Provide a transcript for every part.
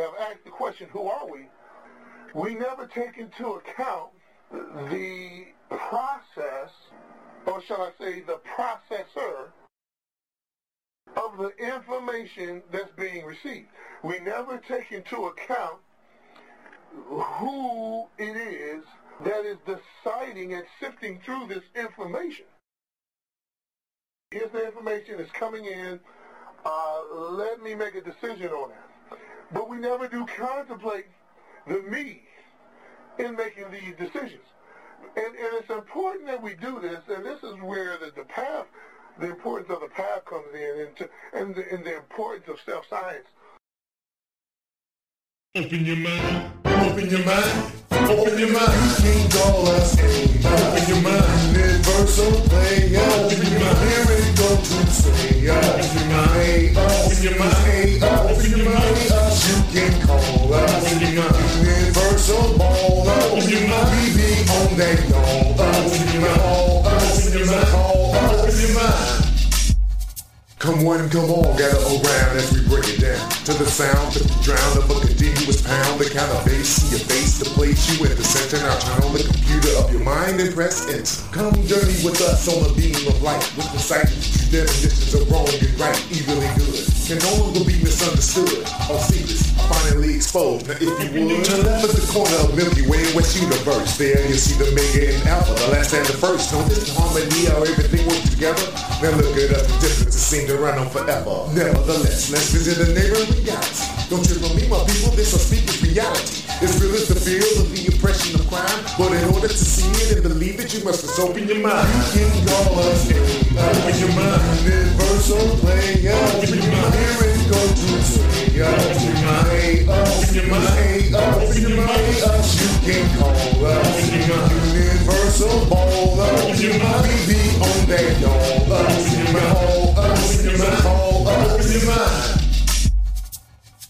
have asked the question, who are we? We never take into account the process, or shall I say the processor, of the information that's being received. We never take into account who it is that is deciding and sifting through this information. Here's the information that's coming in. Let me make a decision on that. But we never do contemplate the me in making these decisions. And it's important that we do this, and this is where the importance of the path comes in, and the importance of self-science. Open your mind, open your mind, open your mind. You need all I say. Open your mind, universal player. Open your mind, here it goes to say. Open your mind, open your mind. You can call us. Open your mind, universal baller. Open your mind, we be on that goal. Open your mind, open your mind, call us. Open your mind. Come one and come all, gather around as we break it down. To the sound, to the drown of a continuous pound. The kind of bass, see your face, the place you at the center. Now turn on the computer of your mind and press enter. Come journey with us on the beam of light. With the sight, the definitions of wrong and right, evilly good. Can no longer be misunderstood or secrets finally exposed. Now if you would, turn left at the corner of Milky Way and West Universe. There you see the mega and alpha, the last and the first. Notice the harmony, how everything works together. Now look at us, the difference seems to run on forever. Nevertheless, let's visit the neighboring galaxy. Don't trip on me, my people, this will speak with reality. It's real as the field of the oppression of crime. But in order to see it and believe it, you must just open your mind. You can call us in. Open your mind. Universal player. Open your mind. Here it goes to say, open your mind, open your mind, open your mind, us, you can call us, universal baller, open your mind, we be on that door, us, you can call us, open your mind.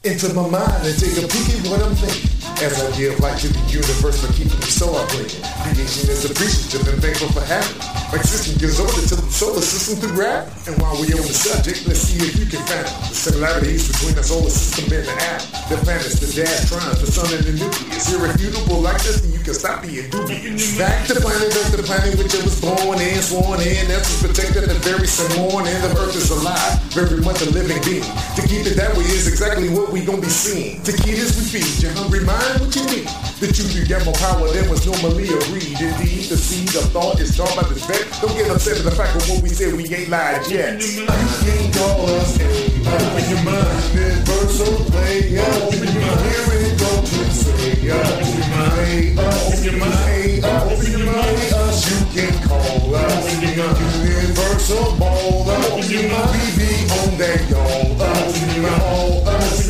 Into my mind and take a peek at what I'm thinking. As I give light to the universe for keeping me so I bring it. Creation is appreciative and thankful for having it. Existence gives order to the solar system through rap. And while we're on the subject, let's see if you can find the similarities between the solar system and the app. The planets, the dash trines, the sun and the nucleus. Irrefutable like this, and you can stop being dubious. Back to planet Earth, the planet which it was born and sworn in. That's protected the very same morning. The Earth is alive, very much a living being. To keep it that way is exactly what we gon' be seeing. To keep this we feed. Your hungry mind, what you need? The truth you got more power than was normally agreed. Indeed, the seed of thought is dark by this fact. Don't get upset at the fact of what we said, we ain't lied yet. You can call us in. Open your mind. Universal player. Open your mind. Here it goes to say. Open your mind. Open your mind. Open your mind. Us, you can call us. Universal baller. Open your mind. We be on that goal. Open your mind. Open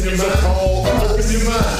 your mind, open your mind.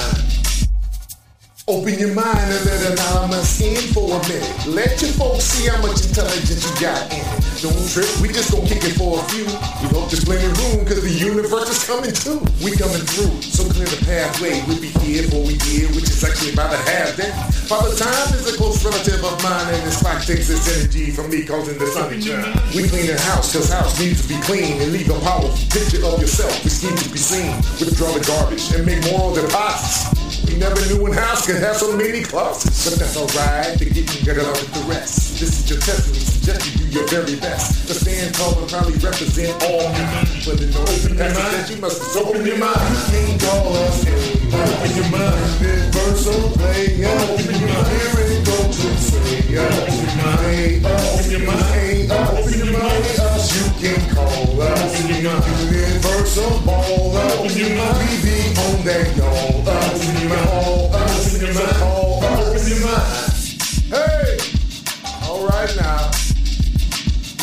Open your mind and let anonymous in for a minute. Let your folks see how much intelligence you got in it. Don't trip, we just gon' kick it for a few. We hope there's plenty room, cause the universe is coming too. We coming through, so clear the pathway. We'll be here for we year, which is actually about a half day. Father Time is a close relative of mine, and his clock takes its energy from me causing the sun to shine. We clean the house, cause house needs to be clean. And leave a powerful picture of yourself, which needs to be seen. Withdraw the garbage and make moral deposits. We never knew in house could have so many closets. But that's alright, to get you better with the rest. This is your testament, suggest you do your very best. To stand tall and probably represent all men. But in order to pass that, you must just open your mind. You can call us in. Open your mind. Universal player. Open your mind. Here it goes to say. Open your mind. Open your mind. Open your mind. Us, you can call us. Universal baller. Open your mind. We be on that goal. Open your mind. Open your mind, open your mind. Hey, all right now.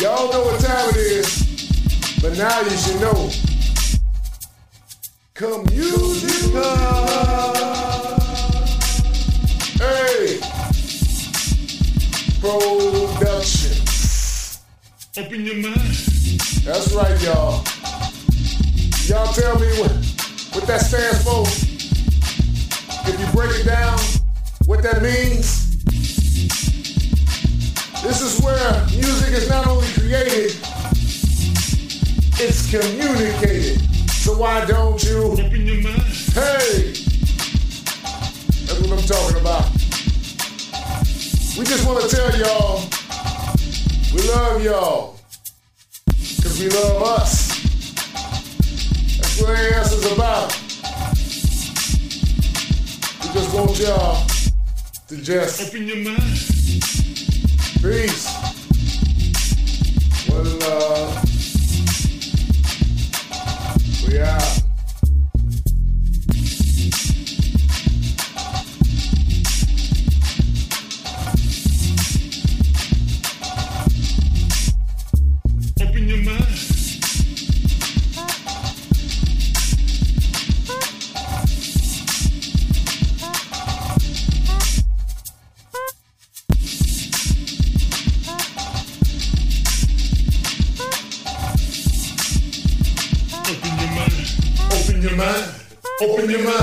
Y'all know what time it is, but now you should know. Commusica. Hey, Productions. Open your mind. That's right, y'all. Y'all tell me what that stands for. If you break it down, what that means, this is where music is not only created, it's communicated. So why don't you, hey, want to tell y'all, we love y'all, because we love us. That's what our ass is about. We just want y'all to just open your mind. Peace. One love. We out. Open your mind.